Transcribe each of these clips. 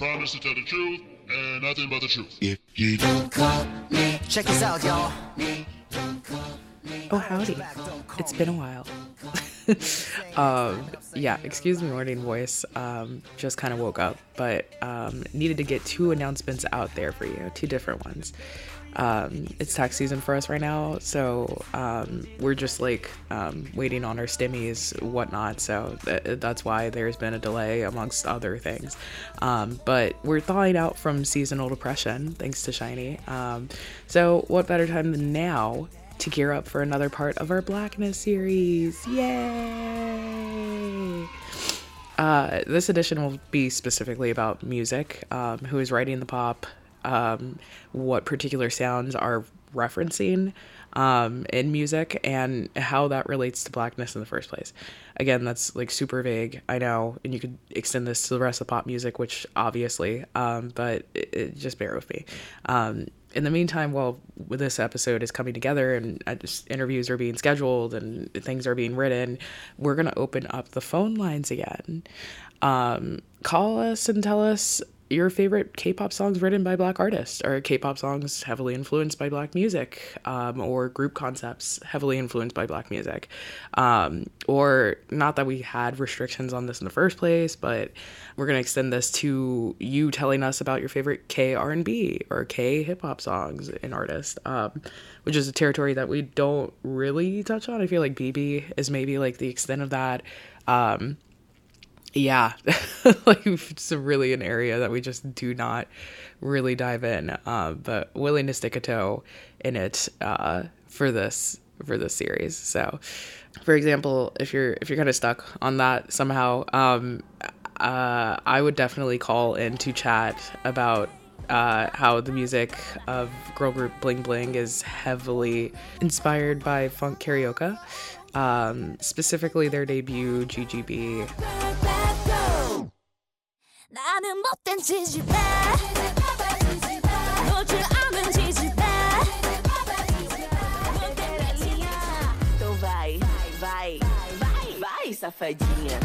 Promise to tell the truth and nothing but the truth. If you don't call me, check this out, y'all. Oh, howdy. It's been a while. Yeah, excuse me, morning voice. Just kind of woke up, but needed to get two announcements out there for you, two different ones. It's tax season for us right now, so we're just like waiting on our stimmies, whatnot. So that's why there's been a delay, amongst other things. But we're thawing out from seasonal depression, thanks to SHINee. So what better time than now to gear up for another part of our Blackness series? Yay! This edition will be specifically about music, who is writing the pop, what particular sounds are referencing in music, and how that relates to Blackness in the first place. Again, that's like super vague, I know, and you could extend this to the rest of pop music, which obviously, but it just bear with me. In the meantime, while this episode is coming together and interviews are being scheduled and things are being written, we're going to open up the phone lines again. Call us and tell us your favorite K-pop songs written by Black artists, or K-pop songs heavily influenced by Black music, or group concepts heavily influenced by Black music. Or not that we had restrictions on this in the first place, but we're going to extend this to you telling us about your favorite K-R&B or K-hip-hop songs and artists, which is a territory that we don't really touch on. I feel like BB is maybe like the extent of that. Yeah, like it's really an area that we just do not really dive in, but willing to stick a toe in it for this series. So, for example, if you're kind of stuck on that somehow, I would definitely call in to chat about how the music of girl group Bling Bling is heavily inspired by funk karaoke, specifically their debut GGB. Vai, safadinha.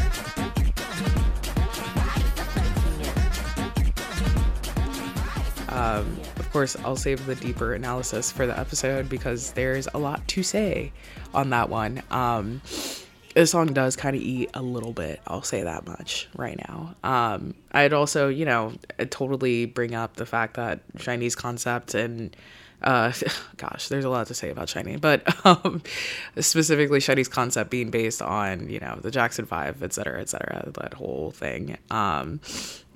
Of course, I'll save the deeper analysis for the episode because there's a lot to say on that one. This song does kind of eat a little bit, I'll say that much right now. I'd also, I'd totally bring up the fact that SHINee's concept and, gosh, there's a lot to say about SHINee, but specifically SHINee's concept being based on, the Jackson 5, et cetera, that whole thing.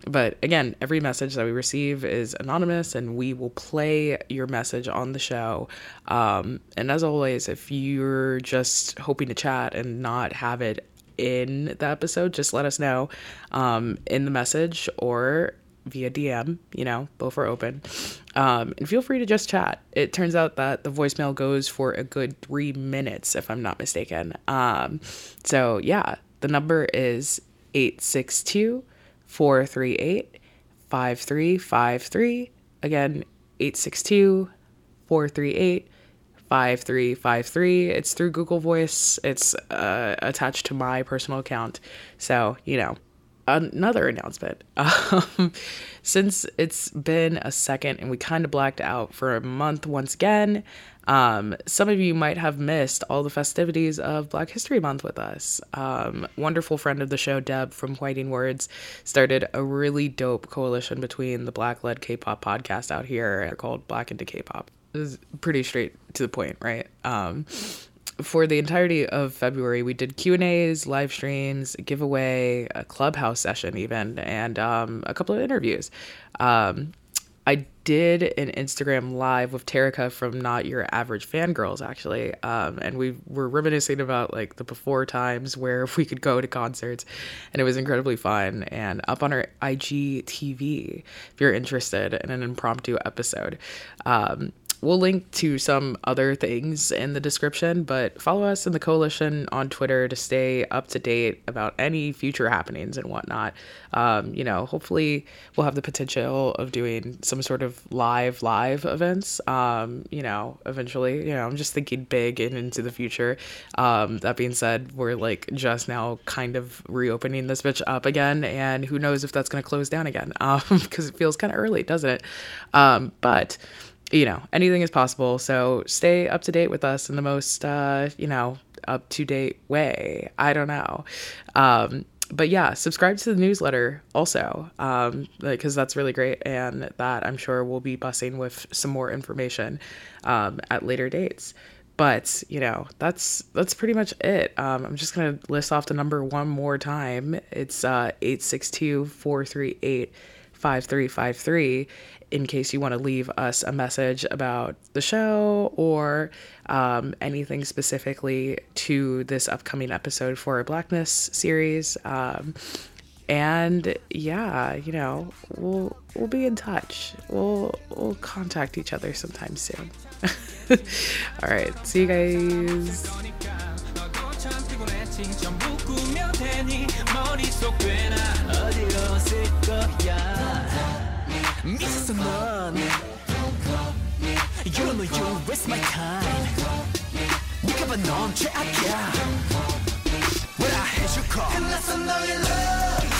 But again, every message that we receive is anonymous and we will play your message on the show. And as always, if you're just hoping to chat and not have it in the episode, just let us know in the message or via DM, both are open. And feel free to just chat. It turns out that the voicemail goes for a good 3 minutes, if I'm not mistaken. So yeah, the number is 862 438-5353. Again, 862-438-5353. It's through Google Voice. It's attached to my personal account. So, another announcement. Since it's been a second and we kind of blacked out for a month once again, some of you might have missed all the festivities of Black History Month with us. Wonderful friend of the show, Deb from Whiting Words, started a really dope coalition between the Black-led K-pop podcast out here called Black into K-pop. It was pretty straight to the point, right? For the entirety of February, we did Q&As, live streams, a giveaway, a clubhouse session even, and a couple of interviews. I did an Instagram live with Tarika from Not Your Average Fangirls, actually, and we were reminiscing about like the before times where we could go to concerts, and it was incredibly fun, and up on our IGTV if you're interested in an impromptu episode. We'll link to some other things in the description, but follow us in the coalition on Twitter to stay up to date about any future happenings and whatnot. You know, hopefully we'll have the potential of doing some sort of live events, you know, eventually. You know, I'm just thinking big and into the future. That being said, we're like just now kind of reopening this bitch up again, and who knows if that's going to close down again, because it feels kind of early, doesn't it? But you know, anything is possible, so stay up to date with us in the most you know, up to date way. I don't know. But yeah, subscribe to the newsletter also, because that's really great, and that I'm sure we'll be bussing with some more information at later dates. But, you know, that's pretty much it. I'm just going to list off the number one more time. It's 862-438-5353 in case you want to leave us a message about the show or anything specifically to this upcoming episode for our Blackness series. And yeah, you know, we'll be in touch. We'll contact each other sometime soon. All right, see you guys.